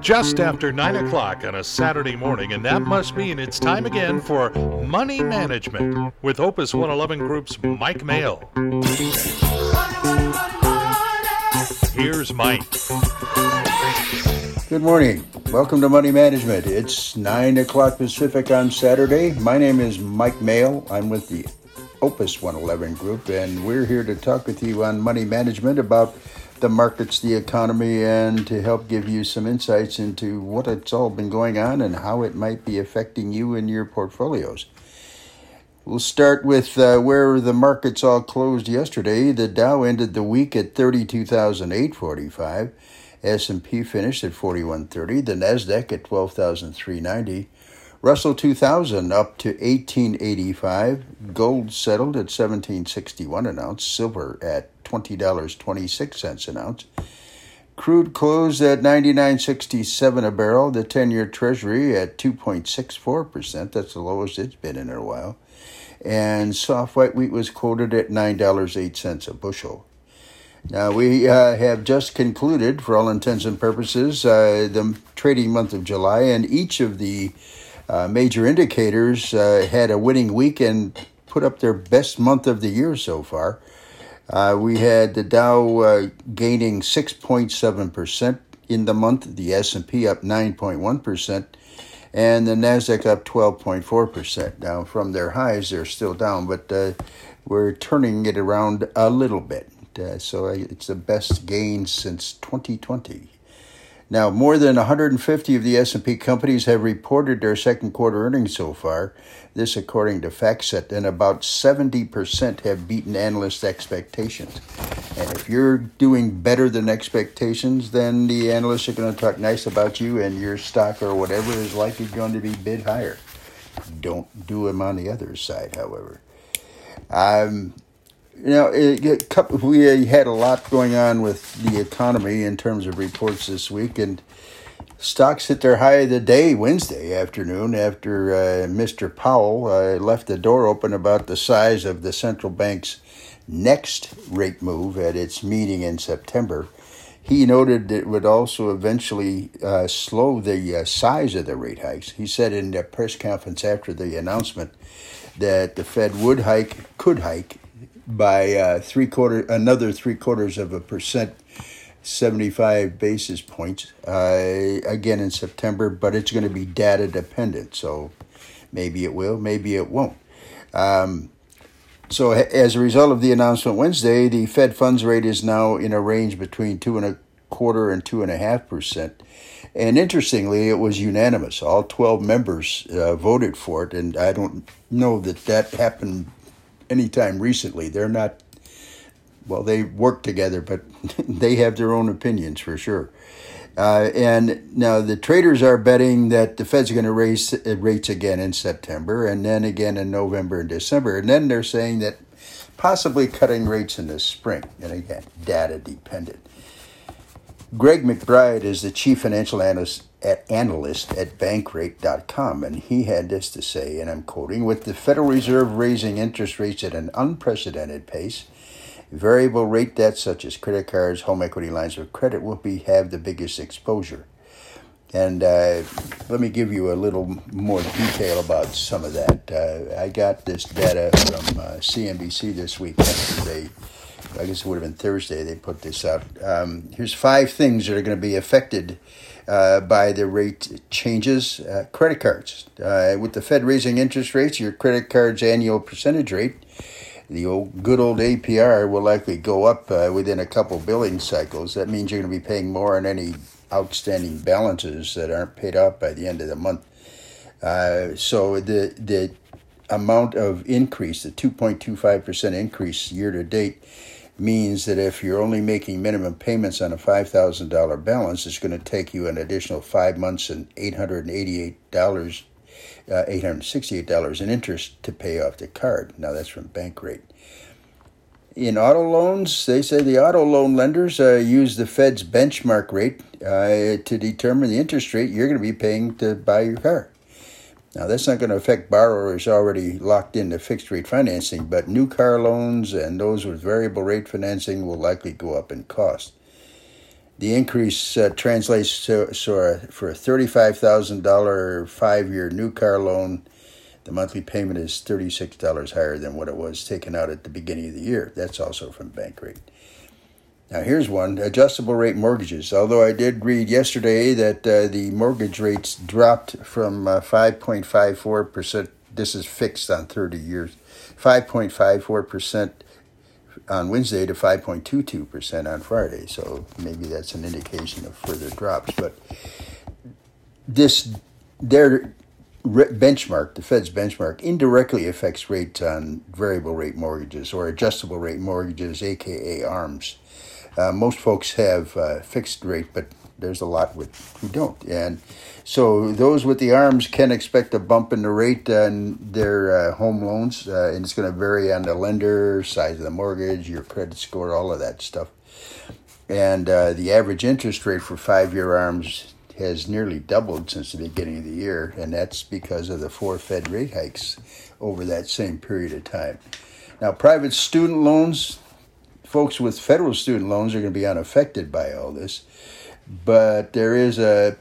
just after 9 o'clock on a Saturday morning, and that must mean it's time again for Money Management with Opus 111 Group's Mike Mail. Here's Mike. Good morning. Welcome to Money Management. It's 9 o'clock Pacific on Saturday. My name is Mike Mail. I'm with the Opus 111 Group, and we're here to talk with you on money management about the markets, the economy, and to help give you some insights into what it's all been going on and how it might be affecting you and your portfolios. We'll start with where the markets all closed yesterday. The Dow ended the week at 32,845. S&P finished at 4130. The Nasdaq at 12,390. Russell 2000 up to 1885. Gold settled at 1761 an ounce. Silver at $20.26 an ounce. Crude closed at $99.67 a barrel. The 10-year Treasury at 2.64%. That's the lowest it's been in a while. And soft white wheat was quoted at $9.08 a bushel. Now, we have just concluded, for all intents and purposes, the trading month of July, and each of the major indicators had a winning week and put up their best month of the year so far. We had the Dow gaining 6.7% in the month, the S&P up 9.1%, and the Nasdaq up 12.4%. Now, from their highs, they're still down, but we're turning it around a little bit. So it's the best gain since 2020. Now, more than 150 of the S&P companies have reported their second quarter earnings so far, this according to FactSet, and about 70% have beaten analyst expectations. And if you're doing better than expectations, then the analysts are going to talk nice about you, and your stock or whatever is likely going to be bid higher. Don't do them on the other side, however. We had a lot going on with the economy in terms of reports this week, and stocks hit their high of the day Wednesday afternoon after Mr. Powell left the door open about the size of the central bank's next rate move at its meeting in September. He noted that it would also eventually slow the size of the rate hikes. He said in a press conference after the announcement that the Fed could hike, by another three quarters of a percent, 75 basis points again in September, but it's going to be data dependent. So maybe it will, maybe it won't. So as a result of the announcement Wednesday, the Fed funds rate is now in a range between 2.25% and 2.5%. And interestingly, it was unanimous. All 12 members voted for it, and I don't know that happened anytime recently. They're not, well, they work together, but they have their own opinions for sure. And now the traders are betting that the Fed's going to raise rates again in September and then again in November and December. And then they're saying that possibly cutting rates in the spring. And again, data dependent. Greg McBride is the chief financial analyst at Bankrate.com, and he had this to say, and I'm quoting, "With the Federal Reserve raising interest rates at an unprecedented pace, variable rate debt such as credit cards, home equity lines of credit will have the biggest exposure." And let me give you a little more detail about some of that. I got this data from CNBC this week yesterday. I guess it would have been Thursday they put this out. Here's five things that are going to be affected by the rate changes. Credit cards. With the Fed raising interest rates, your credit card's annual percentage rate, the good old APR, will likely go up within a couple billing cycles. That means you're going to be paying more on any outstanding balances that aren't paid off by the end of the month. So the amount of increase, the 2.25% increase year to date, means that if you're only making minimum payments on a $5,000 balance, it's going to take you an additional 5 months and $868 in interest to pay off the card. Now, that's from Bankrate. In auto loans, they say the auto loan lenders use the Fed's benchmark rate to determine the interest rate you're going to be paying to buy your car. Now, that's not going to affect borrowers already locked into fixed-rate financing, but new car loans and those with variable-rate financing will likely go up in cost. The increase translates to for a $35,000 5-year new car loan, the monthly payment is $36 higher than what it was taken out at the beginning of the year. That's also from Bankrate. Now here's one, adjustable rate mortgages. Although I did read yesterday that the mortgage rates dropped from 5.54%, this is fixed on 30 years, 5.54% on Wednesday to 5.22% on Friday. So maybe that's an indication of further drops. But this, their benchmark, the Fed's benchmark, indirectly affects rates on variable rate mortgages or adjustable rate mortgages, a.k.a. ARMs. Most folks have fixed rate, but there's a lot who don't. And so those with the ARMs can expect a bump in the rate on their home loans, and it's going to vary on the lender, size of the mortgage, your credit score, all of that stuff. And the average interest rate for 5-year ARMs has nearly doubled since the beginning of the year, and that's because of the 4 Fed rate hikes over that same period of time. Now, private student loans, folks with federal student loans are going to be unaffected by all this. But there still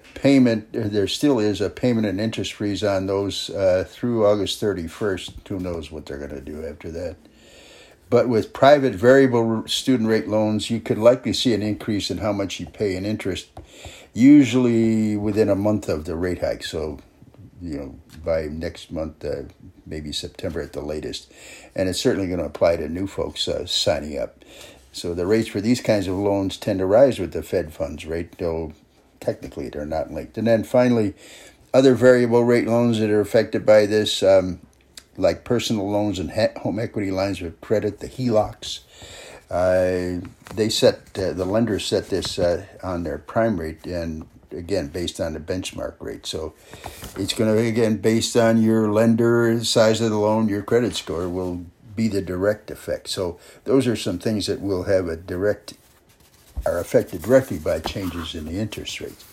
is a payment and interest freeze on those through August 31st. Who knows what they're going to do after that. But with private variable student rate loans, you could likely see an increase in how much you pay in interest, usually within a month of the rate hike. So, you know, by next month, maybe September at the latest. And it's certainly going to apply to new folks signing up. So the rates for these kinds of loans tend to rise with the Fed funds rate, though technically they're not linked. And then finally, other variable rate loans that are affected by this, like personal loans and home equity lines of credit, the HELOCs, the lenders set this on their prime rate, and again, based on the benchmark rate. So it's going to be, again, based on your lender, size of the loan, your credit score will be the direct effect. So those are some things that will have are affected directly by changes in the interest rates.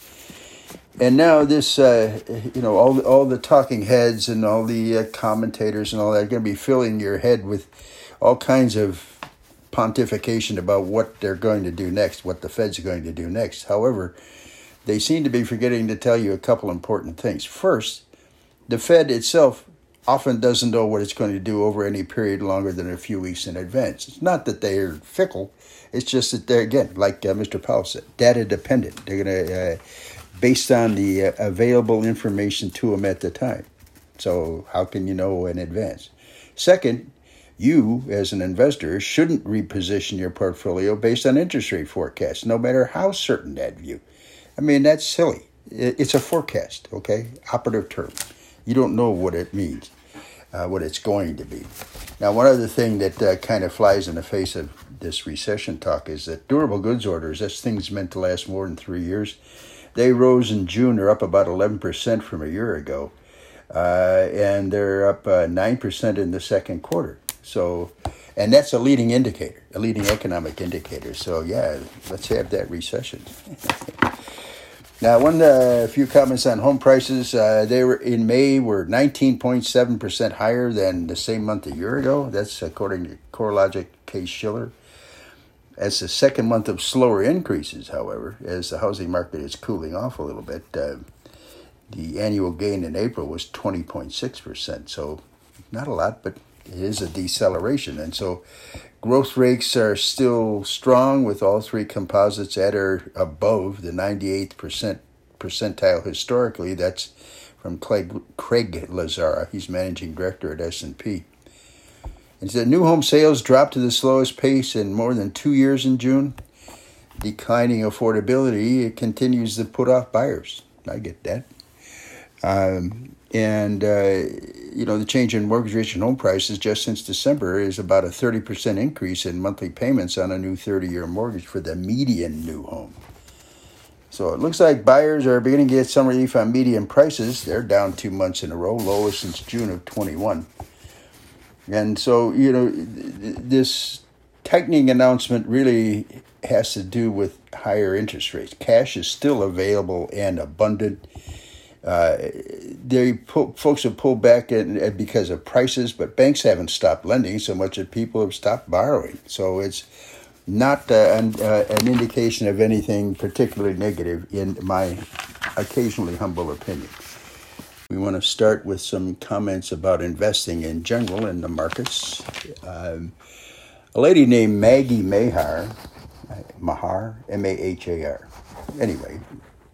And now this, all the talking heads and all the commentators and all that are going to be filling your head with all kinds of pontification about what they're going to do next, what the Fed's going to do next. However, they seem to be forgetting to tell you a couple important things. First, the Fed itself often doesn't know what it's going to do over any period longer than a few weeks in advance. It's not that they are fickle. It's just that they're, again, like Mr. Powell said, data dependent. They're going to, based on the available information to them at the time. So how can you know in advance? Second, you as an investor shouldn't reposition your portfolio based on interest rate forecasts, no matter how certain that view. I mean, that's silly. It's a forecast, okay? Operative term. You don't know what it means. What it's going to be. Now, one other thing that kind of flies in the face of this recession talk is that durable goods orders, that's things meant to last more than 3 years, they rose in June, are up about 11% from a year ago, and they're up 9% in the second quarter. So, and that's a leading indicator, a leading economic indicator. So, yeah, let's have that recession. Now, few comments on home prices. They were in May were 19.7% higher than the same month a year ago. That's according to CoreLogic Case-Shiller. That's the second month of slower increases, however, as the housing market is cooling off a little bit. The annual gain in April was 20.6%. So not a lot, but it is a deceleration. And so growth rates are still strong with all three composites at or above the 98th percentile historically. That's from Craig Lazara. He's managing director at S&P. And so new home sales dropped to the slowest pace in more than 2 years in June. Declining affordability, it continues to put off buyers. I get that. The change in mortgage rates and home prices just since December is about a 30% increase in monthly payments on a new 30-year mortgage for the median new home. So it looks like buyers are beginning to get some relief on median prices. They're down 2 months in a row, lowest since June of 21. And so, this tightening announcement really has to do with higher interest rates. Cash is still available and abundant. Folks have pulled back because of prices, but banks haven't stopped lending so much that people have stopped borrowing. So it's not an indication of anything particularly negative, in my occasionally humble opinion. We want to start with some comments about investing in general in the markets. A lady named Maggie Mahar, M-A-H-A-R. Anyway,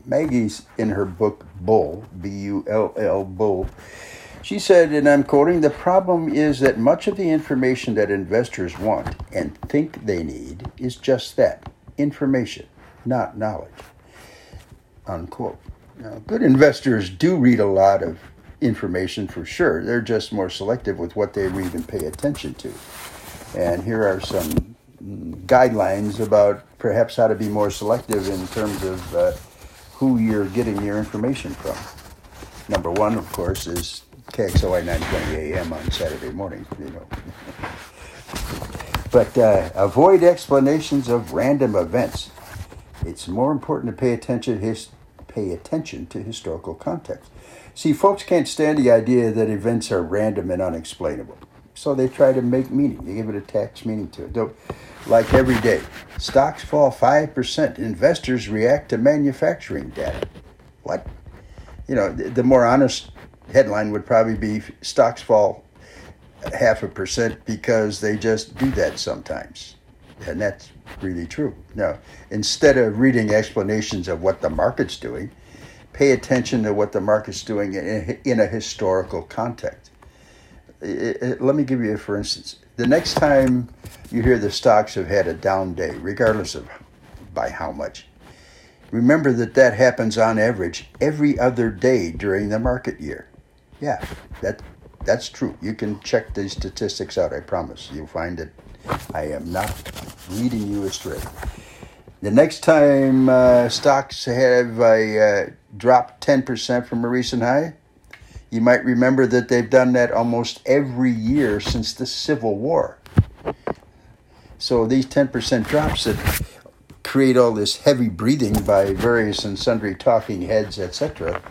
Maggie's in her book Bull, B-U-L-L, Bull. She said, and I'm quoting, "The problem is that much of the information that investors want and think they need is just that, information, not knowledge," unquote. Now, good investors do read a lot of information for sure. They're just more selective with what they read and pay attention to. And here are some guidelines about perhaps how to be more selective in terms of who you're getting your information from. Number one, of course, is KXOI 920 AM on Saturday morning, you know. But avoid explanations of random events. It's more important to pay attention to historical context. See, folks can't stand the idea that events are random and unexplainable. So they try to make meaning. They give it a tax meaning to it. Don't, like every day, stocks fall 5%. Investors react to manufacturing data. What? You know, the more honest headline would probably be stocks fall 0.5% because they just do that sometimes. And that's really true. Now, instead of reading explanations of what the market's doing, pay attention to what the market's doing in a historical context. Let me give you a for instance. The next time you hear the stocks have had a down day, regardless of by how much, remember that happens on average every other day during the market year. Yeah, that's true. You can check these statistics out, I promise. You'll find that I am not leading you astray. The next time stocks have dropped 10% from a recent high, you might remember that they've done that almost every year since the Civil War. So these 10% drops that create all this heavy breathing by various and sundry talking heads, etc.,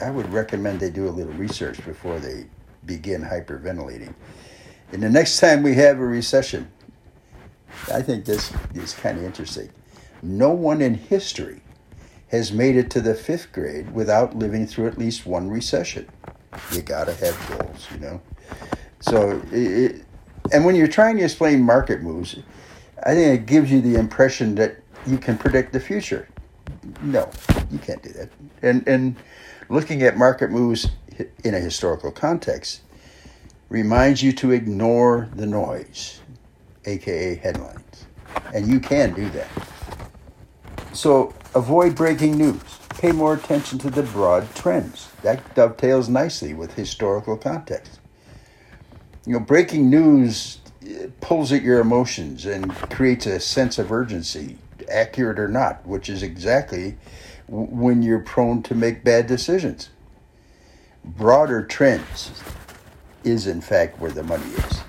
I would recommend they do a little research before they begin hyperventilating. And the next time we have a recession, I think this is kind of interesting. No one in history has made it to the fifth grade without living through at least one recession. You gotta have goals, you know. So, and when you're trying to explain market moves, I think it gives you the impression that you can predict the future. No, you can't do that. And looking at market moves in a historical context reminds you to ignore the noise, aka headlines. And you can do that. So avoid breaking news. Pay more attention to the broad trends. That dovetails nicely with historical context. You know, breaking news pulls at your emotions and creates a sense of urgency, accurate or not, which is exactly when you're prone to make bad decisions. Broader trends is, in fact, where the money is.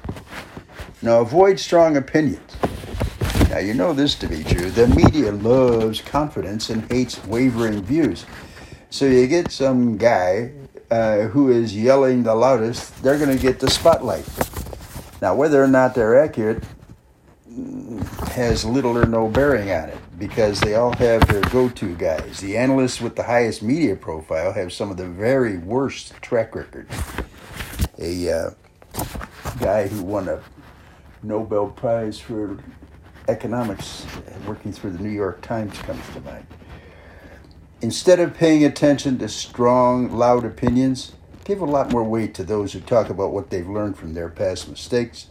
Now, avoid strong opinions. Now, you know this to be true. The media loves confidence and hates wavering views. So you get some guy who is yelling the loudest, they're going to get the spotlight. Now, whether or not they're accurate has little or no bearing on it because they all have their go-to guys. The analysts with the highest media profile have some of the very worst track records. A guy who won a Nobel Prize for economics working through the New York Times comes to mind. Instead of paying attention to strong, loud opinions, give a lot more weight to those who talk about what they've learned from their past mistakes,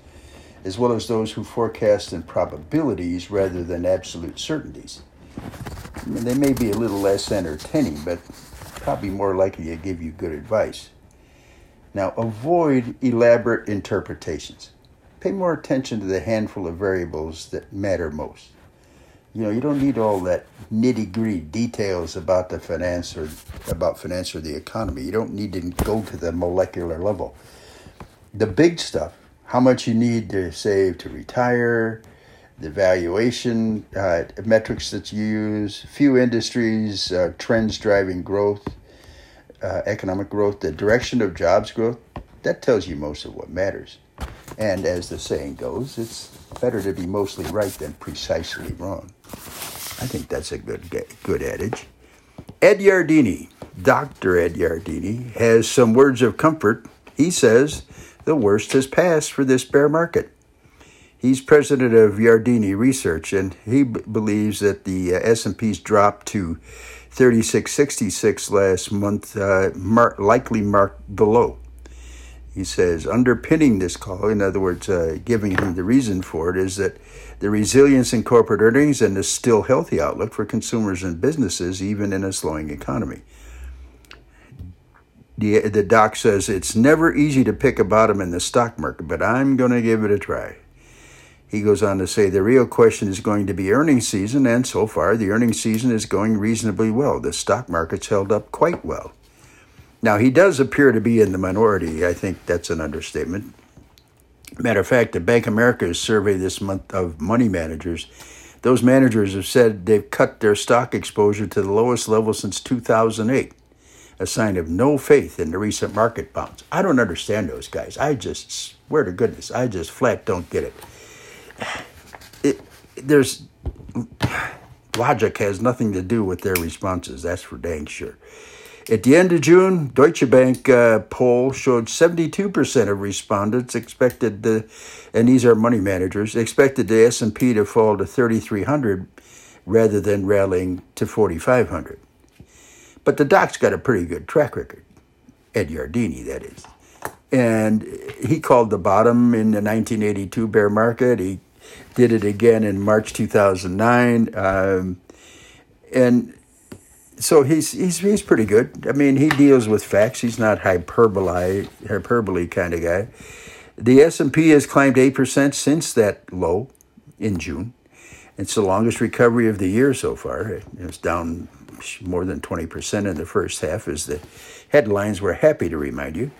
as well as those who forecast in probabilities rather than absolute certainties. I mean, they may be a little less entertaining, but probably more likely to give you good advice. Now, avoid elaborate interpretations. Pay more attention to the handful of variables that matter most. You know, you don't need all that nitty-gritty details about the finance or the economy. You don't need to go to the molecular level. The big stuff, how much you need to save to retire, the valuation, metrics that you use, few industries, trends driving growth, economic growth, the direction of jobs growth, that tells you most of what matters. And as the saying goes, it's better to be mostly right than precisely wrong. I think that's a good adage. Ed Yardeni, Dr. Ed Yardeni, has some words of comfort. He says the worst has passed for this bear market. He's president of Yardeni Research, and he believes that the S&P's drop to 3666 last month likely marked the low. He says underpinning this call, in other words, giving him the reason for it, is that the resilience in corporate earnings and the still healthy outlook for consumers and businesses, even in a slowing economy. The doc says it's never easy to pick a bottom in the stock market, but I'm going to give it a try. He goes on to say the real question is going to be earnings season, and so far the earnings season is going reasonably well. The stock market's held up quite well. Now, he does appear to be in the minority. I think that's an understatement. Matter of fact, the Bank of America's survey this month of money managers, those managers have said they've cut their stock exposure to the lowest level since 2008, a sign of no faith in the recent market bounce. I don't understand those guys. I just swear to goodness, I just flat don't get it. There's logic has nothing to do with their responses. That's for dang sure. At the end of June, Deutsche Bank poll showed 72% of respondents expected the, and these are money managers, expected the S&P to fall to 3,300 rather than rallying to 4,500. But the doc's got a pretty good track record, Ed Yardeni, that is. And he called the bottom in the 1982 bear market. He did it again in March 2009. So he's pretty good. I mean, he deals with facts. He's not hyperbole kind of guy. The S&P has climbed 8% since that low in June. It's the longest recovery of the year so far. It was down more than 20% in the first half, as the headlines were happy to remind you.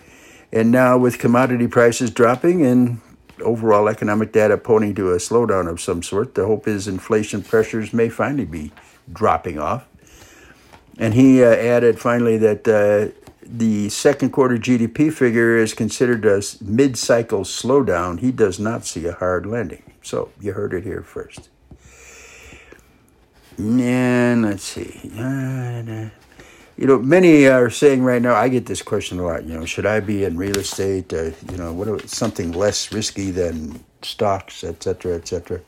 And now with commodity prices dropping and overall economic data pointing to a slowdown of some sort, the hope is inflation pressures may finally be dropping off. And he added finally that the second quarter GDP figure is considered a mid-cycle slowdown. He does not see a hard landing. So you heard it here first. And let's see. You know, many are saying right now, I get this question a lot, you know, should I be in real estate? You know, what something less risky than stocks, et cetera, et cetera.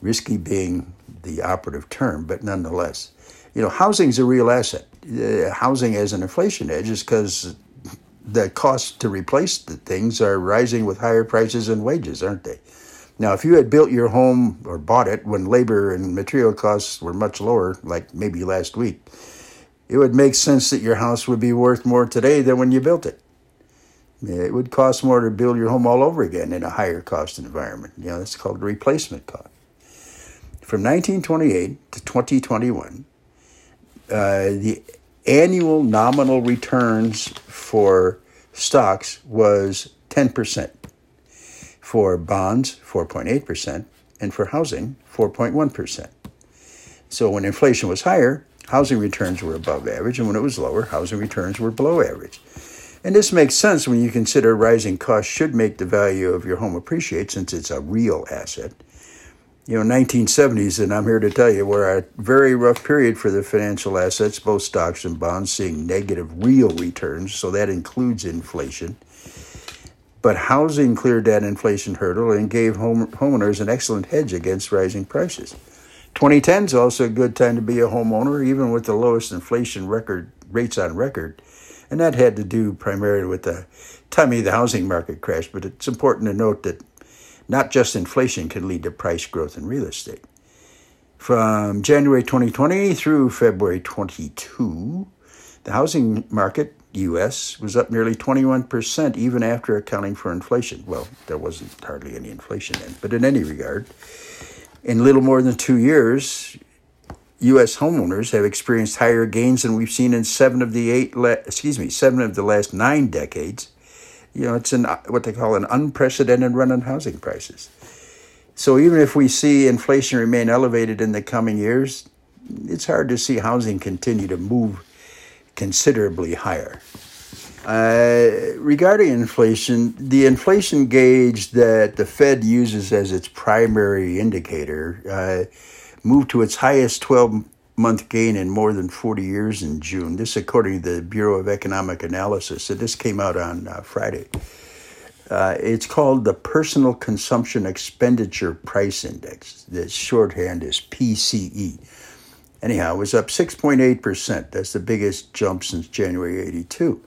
Risky being the operative term, but nonetheless. You know, housing's a real asset. Housing as an inflation hedge is because the costs to replace the things are rising with higher prices and wages, aren't they? Now, if you had built your home or bought it when labor and material costs were much lower, like maybe last week, it would make sense that your house would be worth more today than when you built it. It would cost more to build your home all over again in a higher cost environment. You know, that's called replacement cost. From 1928 to 2021, the annual nominal returns for stocks was 10%, for bonds 4.8%, and for housing 4.1%. So when inflation was higher, housing returns were above average, and when it was lower, housing returns were below average. And this makes sense when you consider rising costs should make the value of your home appreciate, since it's a real asset. You know, 1970s, and I'm here to tell you, were a very rough period for the financial assets, both stocks and bonds, seeing negative real returns, so that includes inflation. But housing cleared that inflation hurdle and gave homeowners an excellent hedge against rising prices. 2010 is also a good time to be a homeowner, even with the lowest inflation rates on record. And that had to do primarily with the timing of the housing market crash, but it's important to note that not just inflation can lead to price growth in real estate. From January 2020 through February 22, the housing market, U.S., was up nearly 21%, even after accounting for inflation. Well, there wasn't hardly any inflation then, but in any regard, in little more than 2 years, U.S. homeowners have experienced higher gains than we've seen in seven of the last 9 decades. You know, it's what they call an unprecedented run on housing prices. So even if we see inflation remain elevated in the coming years, it's hard to see housing continue to move considerably higher. Regarding inflation, the inflation gauge that the Fed uses as its primary indicator moved to its highest 12-month gain in more than 40 years in June. This, according to the Bureau of Economic Analysis, and this came out on Friday. It's called the Personal Consumption Expenditure Price Index. The shorthand is PCE. Anyhow, it was up 6.8%. That's the biggest jump since January 82.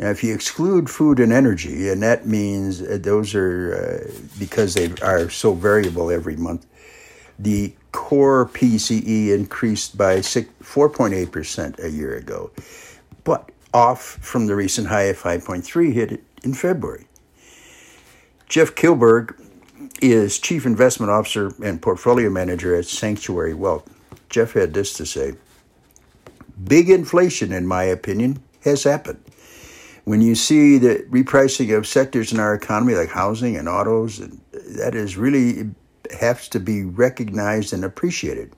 Now, if you exclude food and energy, and that means those are, because they are so variable every month, the core PCE increased by 4.8% a year ago, but off from the recent high of 5.3 hit in February. Jeff Kilberg is Chief Investment Officer and Portfolio Manager at Sanctuary Wealth. Jeff had this to say: big inflation, in my opinion, has happened. When you see the repricing of sectors in our economy like housing and autos, that is really has to be recognized and appreciated.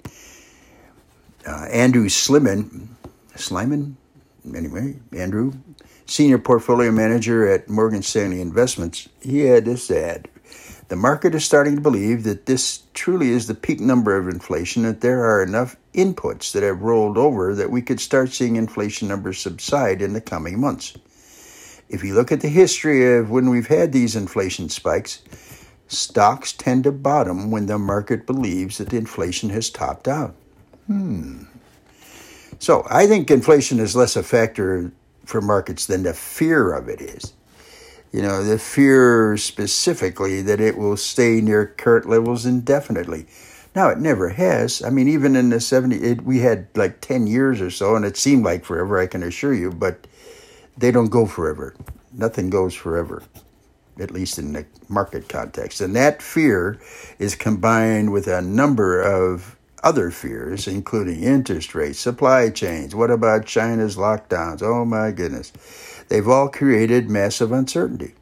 Andrew Sliman, anyway, Andrew, Senior Portfolio Manager at Morgan Stanley Investments, he had this to add: the market is starting to believe that this truly is the peak number of inflation, that there are enough inputs that have rolled over that we could start seeing inflation numbers subside in the coming months. If you look at the history of when we've had these inflation spikes, stocks tend to bottom when the market believes that the inflation has topped out. So I think inflation is less a factor for markets than the fear of it is. You know, the fear specifically that it will stay near current levels indefinitely. Now, it never has. I mean, even in the 70s, we had like 10 years or so, and it seemed like forever, I can assure you, but they don't go forever. Nothing goes forever, at least in the market context. And that fear is combined with a number of other fears, including interest rates, supply chains. What about China's lockdowns? Oh, my goodness. They've all created massive uncertainty.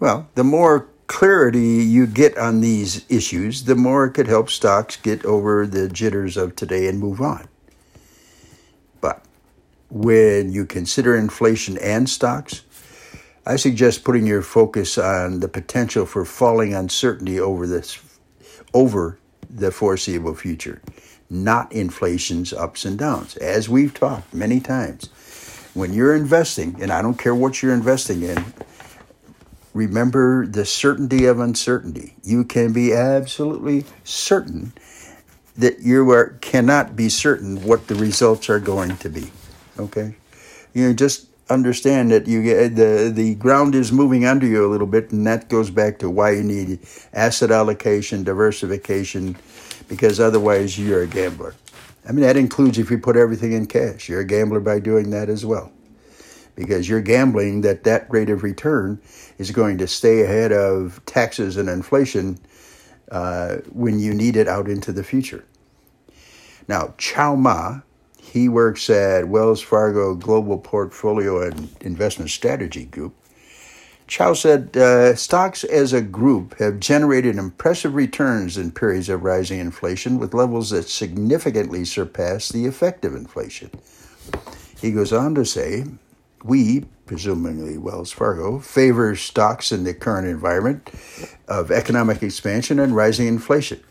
Well, the more clarity you get on these issues, the more it could help stocks get over the jitters of today and move on. But when you consider inflation and stocks, I suggest putting your focus on the potential for falling uncertainty over the foreseeable future, not inflation's ups and downs. As we've talked many times, when you're investing, and I don't care what you're investing in, remember the certainty of uncertainty. You can be absolutely certain that you cannot be certain what the results are going to be. Okay? You just understand that you get the ground is moving under you a little bit, and that goes back to why you need asset allocation, diversification, because otherwise you're a gambler. I mean, that includes if you put everything in cash. You're a gambler by doing that as well, because you're gambling that rate of return is going to stay ahead of taxes and inflation when you need it out into the future. Now, Chow Ma, he works at Wells Fargo Global Portfolio and Investment Strategy Group. Chow said, stocks as a group have generated impressive returns in periods of rising inflation with levels that significantly surpass the effect of inflation. He goes on to say, we, presumably Wells Fargo, favor stocks in the current environment of economic expansion and rising inflation.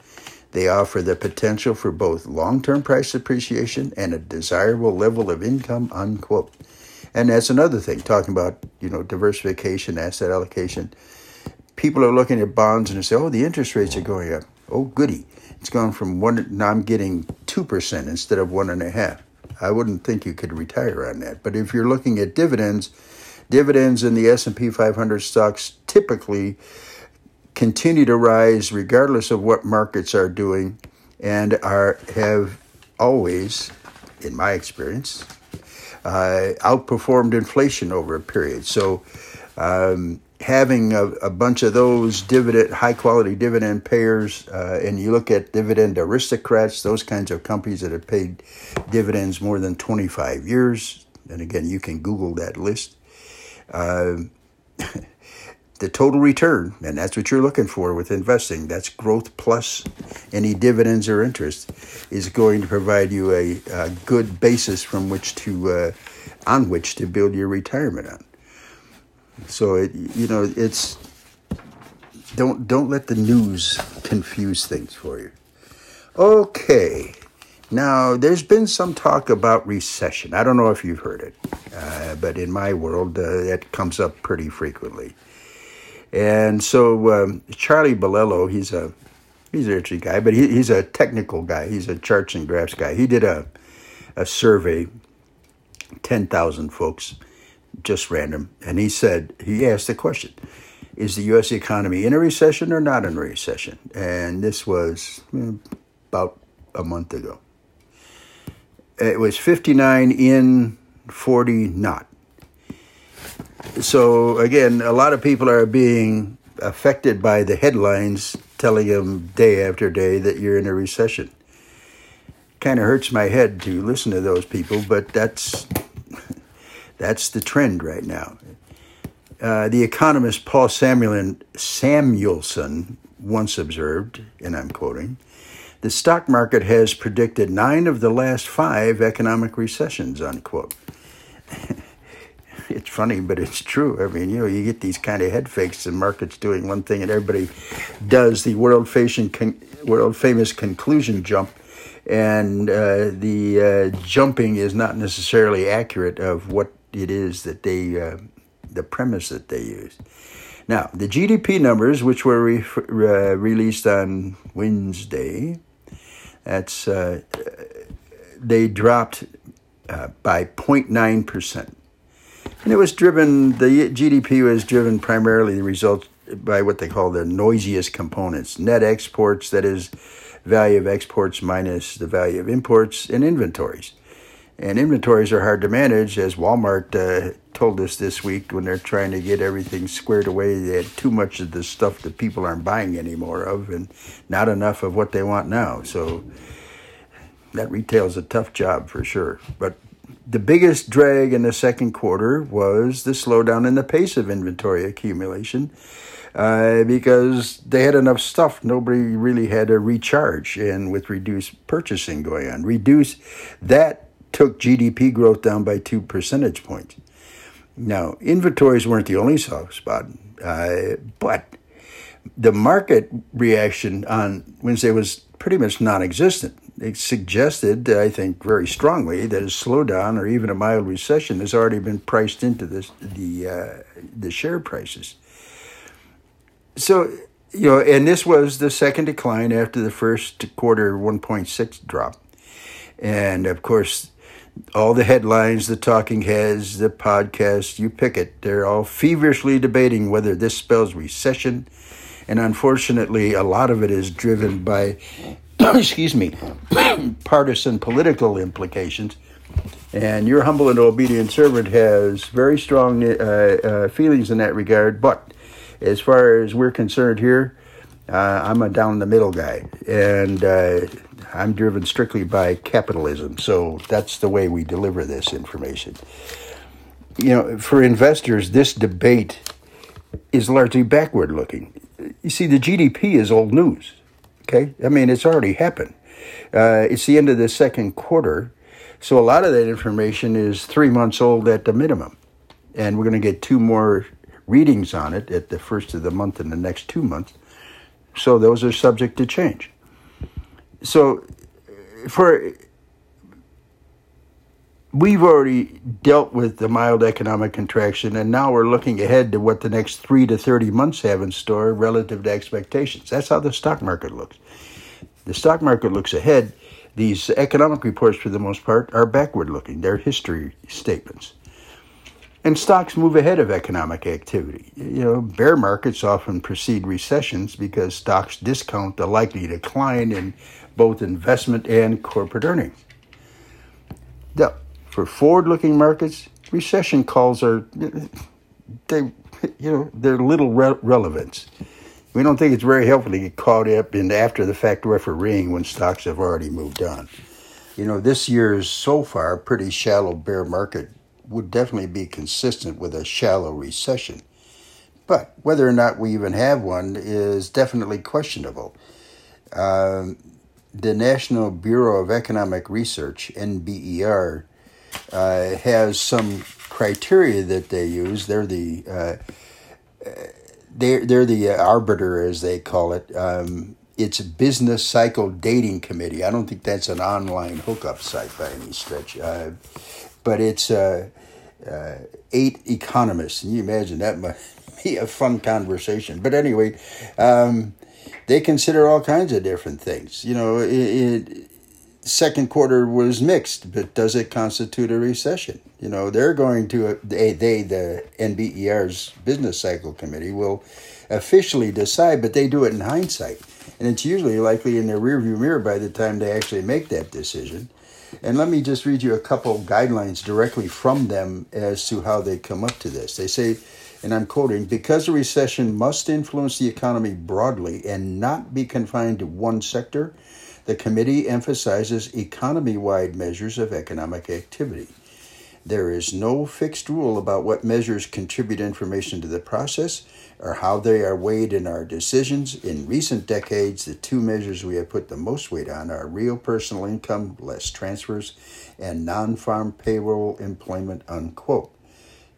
They offer the potential for both long-term price appreciation and a desirable level of income, unquote. And that's another thing, talking about, you know, diversification, asset allocation. People are looking at bonds and they say, oh, the interest rates are going up. Oh, goody. It's gone from now I'm getting 2% instead of 1.5%. I wouldn't think you could retire on that. But if you're looking at dividends in the S&P 500 stocks typically continue to rise regardless of what markets are doing, and have always, in my experience, outperformed inflation over a period. So having a bunch of those high-quality dividend payers, and you look at dividend aristocrats, those kinds of companies that have paid dividends more than 25 years, and again, you can Google that list, the total return, and that's what you're looking for with investing, that's growth plus any dividends or interest, is going to provide you a good basis from which to on which to build your retirement on. So it's don't let the news confuse things for you. Okay, now there's been some talk about recession. I don't know if you've heard it, but in my world, that comes up pretty frequently. And so Charlie Bellello, he's an interesting guy, but he's a technical guy. He's a charts and graphs guy. He did a survey, 10,000 folks, just random. And he asked the question, is the U.S. economy in a recession or not in a recession? And this was about a month ago. It was 59 in, 40 not. So again, a lot of people are being affected by the headlines telling them day after day that you're in a recession. Kind of hurts my head to listen to those people, but that's the trend right now. The economist Paul Samuelson once observed, and I'm quoting, "The stock market has predicted 9 of the last 5 economic recessions," unquote. It's funny, but it's true. I mean, you get these kind of head fakes, and market's doing one thing, and everybody does the world-famous conclusion jump, and the jumping is not necessarily accurate of what it is that the premise that they use. Now, the GDP numbers, which were released on Wednesday, they dropped by 0.9%. And the GDP was driven primarily the result by what they call the noisiest components: net exports, that is value of exports minus the value of imports, and inventories. And inventories are hard to manage, as Walmart told us this week when they're trying to get everything squared away. They had too much of the stuff that people aren't buying anymore of, and not enough of what they want now. So that retail's a tough job for sure. But the biggest drag in the second quarter was the slowdown in the pace of inventory accumulation because they had enough stuff. Nobody really had to recharge, and with reduced purchasing going on. That took GDP growth down by 2 percentage points. Now, inventories weren't the only soft spot, but the market reaction on Wednesday was pretty much non-existent. It suggested, I think very strongly, that a slowdown or even a mild recession has already been priced into the share prices. So, and this was the second decline after the first quarter 1.6 drop. And, of course, all the headlines, the talking heads, the podcasts, you pick it, they're all feverishly debating whether this spells recession. And unfortunately, a lot of it is driven by partisan political implications. And your humble and obedient servant has very strong feelings in that regard. But as far as we're concerned here, I'm a down-the-middle guy, and I'm driven strictly by capitalism. So that's the way we deliver this information. For investors, this debate is largely backward-looking. You see, the GDP is old news. Okay, I mean, it's already happened. It's the end of the second quarter, so a lot of that information is 3 months old at the minimum, and we're going to get 2 more readings on it at the first of the month and the next 2 months. So those are subject to change. So, we've already dealt with the mild economic contraction, and now we're looking ahead to what the next 3 to 30 months have in store relative to expectations. That's how the stock market looks. The stock market looks ahead. These economic reports, for the most part, are backward-looking. They're history statements. And stocks move ahead of economic activity. Bear markets often precede recessions because stocks discount the likely decline in both investment and corporate earnings. Now, for forward-looking markets, recession calls they're little relevance. We don't think it's very helpful to get caught up in after-the-fact refereeing when stocks have already moved on. This year's so far pretty shallow bear market would definitely be consistent with a shallow recession. But whether or not we even have one is definitely questionable. The National Bureau of Economic Research, NBER, has some criteria that they use. They're the they're the arbiter, as they call it. It's Business Cycle Dating Committee. I don't think that's an online hookup site by any stretch, but it's 8 economists. Can you imagine that might be a fun conversation? But anyway, they consider all kinds of different things. You know, second quarter was mixed, but does it constitute a recession? You know, they're going to, the NBER's Business Cycle Committee will officially decide, but they do it in hindsight. And it's usually likely in their rearview mirror by the time they actually make that decision. And let me just read you a couple guidelines directly from them as to how they come up to this. They say, and I'm quoting, because a recession must influence the economy broadly and not be confined to one sector, the committee emphasizes economy-wide measures of economic activity. There is no fixed rule about what measures contribute information to the process or how they are weighed in our decisions. In recent decades, the two measures we have put the most weight on are real personal income, less transfers, and non-farm payroll employment, unquote.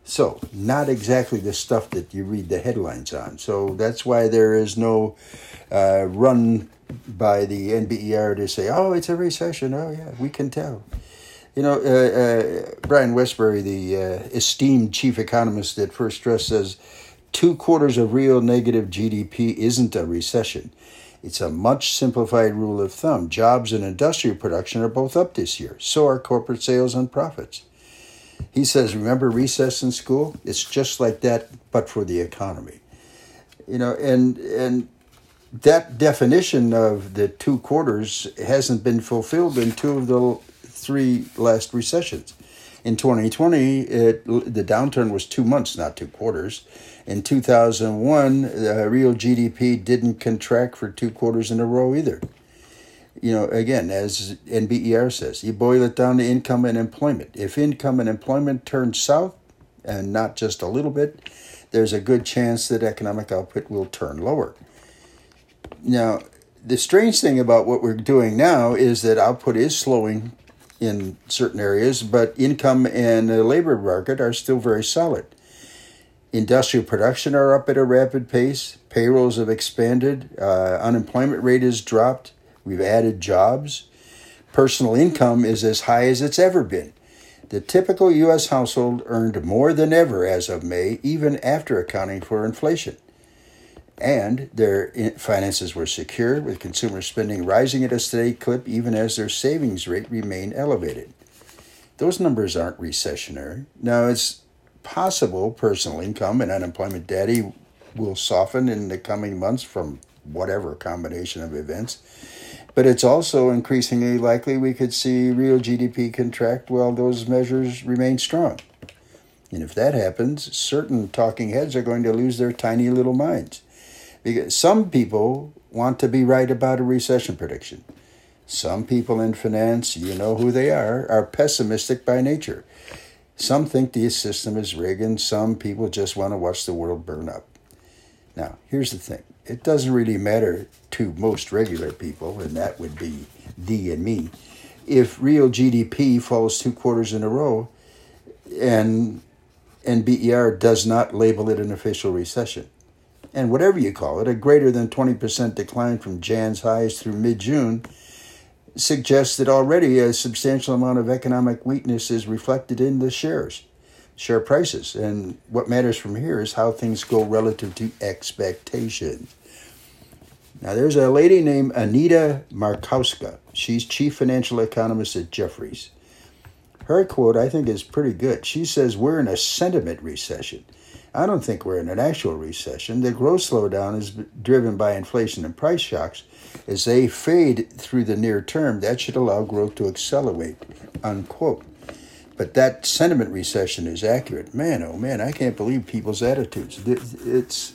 So, not exactly the stuff that you read the headlines on. So that's why there is no run by the NBER to say, oh, it's a recession. Oh, yeah, we can tell. You know, Brian Westbury, the esteemed chief economist at First Trust, says 2 quarters of real negative GDP isn't a recession. It's a much simplified rule of thumb. Jobs and industrial production are both up this year. So are corporate sales and profits. He says, remember recess in school? It's just like that, but for the economy. You know, and that definition of the 2 quarters hasn't been fulfilled in 2 of the 3 last recessions. In 2020, the downturn was 2 months, not 2 quarters. In 2001, real GDP didn't contract for 2 quarters in a row either. You know, again, as NBER says, you boil it down to income and employment. If income and employment turn south, and not just a little bit, there's a good chance that economic output will turn lower. Now, the strange thing about what we're doing now is that output is slowing in certain areas, but income and the labor market are still very solid. Industrial production are up at a rapid pace. Payrolls have expanded. Unemployment rate has dropped. We've added jobs. Personal income is as high as it's ever been. The typical U.S. household earned more than ever as of May, even after accounting for inflation. And their finances were secure, with consumer spending rising at a steady clip even as their savings rate remained elevated. Those numbers aren't recessionary. Now, it's possible personal income and unemployment data will soften in the coming months from whatever combination of events. But it's also increasingly likely we could see real GDP contract while those measures remain strong. And if that happens, certain talking heads are going to lose their tiny little minds. Because some people want to be right about a recession prediction. Some people in finance, you know who they are pessimistic by nature. Some think the system is rigged, and some people just want to watch the world burn up. Now, here's the thing. It doesn't really matter to most regular people, and that would be D and me, if real GDP falls 2 quarters in a row and NBER does not label it an official recession. And whatever you call it, a greater than 20% decline from Jan's highs through mid-June suggests that already a substantial amount of economic weakness is reflected in the share prices. And what matters from here is how things go relative to expectations. Now, there's a lady named Anita Markowska. She's chief financial economist at Jefferies. Her quote, I think, is pretty good. She says, we're in a sentiment recession. I don't think we're in an actual recession. The growth slowdown is driven by inflation and price shocks. As they fade through the near term, that should allow growth to accelerate, unquote. But that sentiment recession is accurate. Man, oh man, I can't believe people's attitudes. It's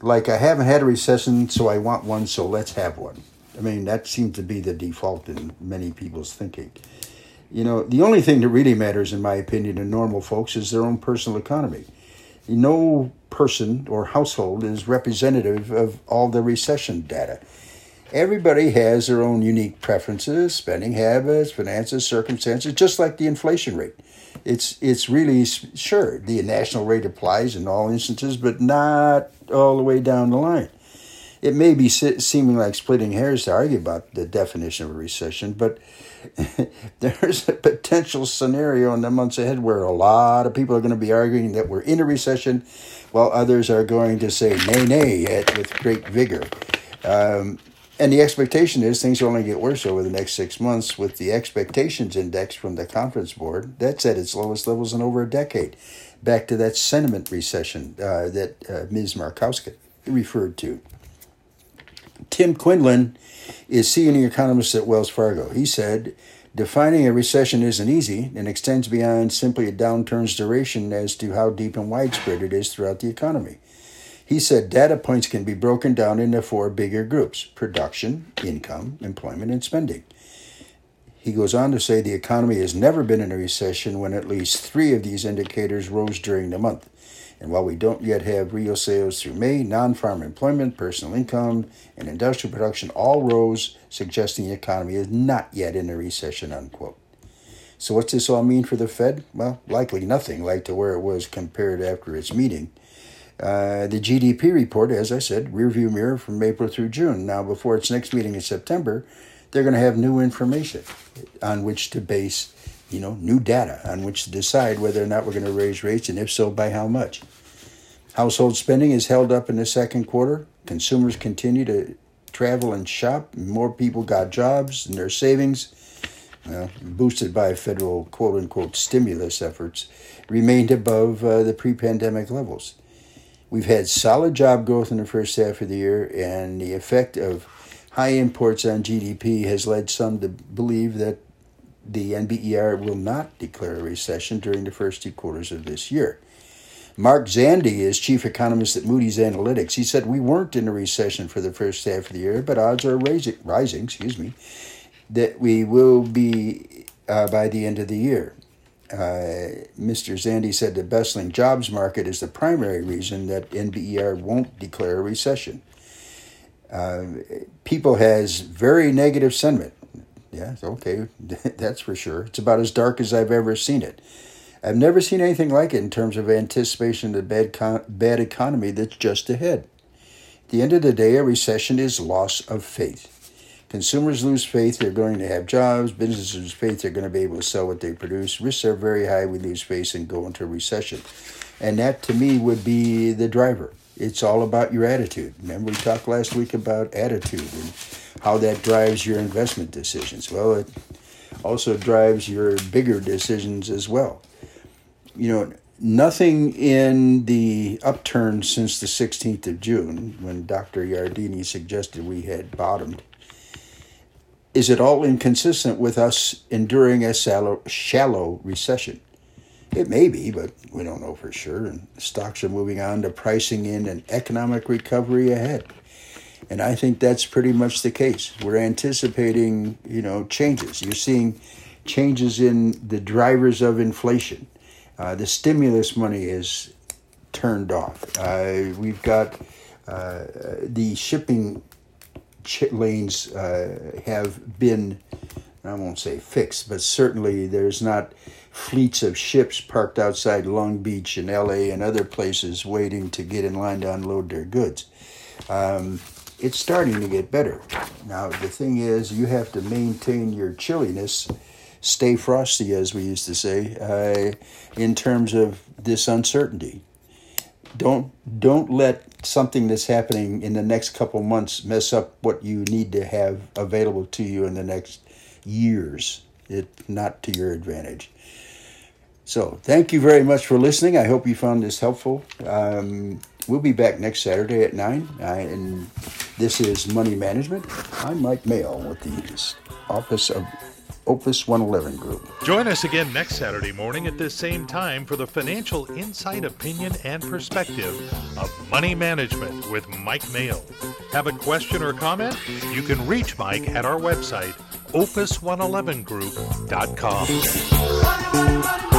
like, I haven't had a recession, so I want one, so let's have one. I mean, that seems to be the default in many people's thinking. You know, the only thing that really matters, in my opinion, to normal folks is their own personal economy. No person or household is representative of all the recession data. Everybody has their own unique preferences, spending habits, finances, circumstances, just like the inflation rate. It's really, sure, the national rate applies in all instances, but not all the way down the line. It may be seeming like splitting hairs to argue about the definition of a recession, but there's a potential scenario in the months ahead where a lot of people are going to be arguing that we're in a recession, while others are going to say nay with great vigor. And the expectation is things will only get worse over the next 6 months, with the expectations index from the Conference Board that's at its lowest levels in over a decade. Back to that sentiment recession that Ms. Markowska referred to. Tim Quinlan is senior economist at Wells Fargo. He said, defining a recession isn't easy and extends beyond simply a downturn's duration as to how deep and widespread it is throughout the economy. He said data points can be broken down into four bigger groups: production, income, employment, and spending. He goes on to say the economy has never been in a recession when at least three of these indicators rose during the month. And while we don't yet have real sales through May, non-farm employment, personal income, and industrial production all rose, suggesting the economy is not yet in a recession, unquote. So what's this all mean for the Fed? Well, likely nothing like to where it was compared after its meeting. The GDP report, as I said, rearview mirror from April through June. Now, before its next meeting in September, they're going to have new information on which to base new data on which to decide whether or not we're going to raise rates, and if so, by how much. Household spending is held up in the second quarter. Consumers continue to travel and shop. More people got jobs and their savings, boosted by federal quote-unquote stimulus efforts, remained above the pre-pandemic levels. We've had solid job growth in the first half of the year, and the effect of high imports on GDP has led some to believe that the NBER will not declare a recession during the first 2 quarters of this year. Mark Zandi is chief economist at Moody's Analytics. He said, we weren't in a recession for the first half of the year, but odds are rising, that we will be by the end of the year. Mr. Zandi said the bustling jobs market is the primary reason that NBER won't declare a recession. People has very negative sentiment. Yeah, okay, that's for sure. It's about as dark as I've ever seen it. I've never seen anything like it in terms of anticipation of the bad economy that's just ahead. At the end of the day, a recession is loss of faith. Consumers lose faith they're going to have jobs. Businesses lose faith they're going to be able to sell what they produce. Risks are very high. We lose faith and go into a recession. And that, to me, would be the driver. It's all about your attitude. Remember, we talked last week about attitude and how that drives your investment decisions. Well, it also drives your bigger decisions as well. Nothing in the upturn since the 16th of June, when Dr. Yardeni suggested we had bottomed, is at all inconsistent with us enduring a shallow recession. It may be, but we don't know for sure. And stocks are moving on to pricing in an economic recovery ahead. And I think that's pretty much the case. We're anticipating, changes. You're seeing changes in the drivers of inflation. The stimulus money is turned off. We've got the shipping lanes have been, I won't say fixed, but certainly there's not fleets of ships parked outside Long Beach and LA and other places waiting to get in line to unload their goods. It's starting to get better. Now, the thing is, you have to maintain your chilliness, stay frosty, as we used to say, in terms of this uncertainty. Don't let something that's happening in the next couple months mess up what you need to have available to you in the next years. It's not to your advantage. So thank you very much for listening. I hope you found this helpful. We'll be back next Saturday at 9. And this is Money Management. I'm Mike Mayo with the Office of Opus 111 Group. Join us again next Saturday morning at this same time for the financial insight, opinion, and perspective of Money Management with Mike Mayo. Have a question or comment? You can reach Mike at our website, opus111group.com.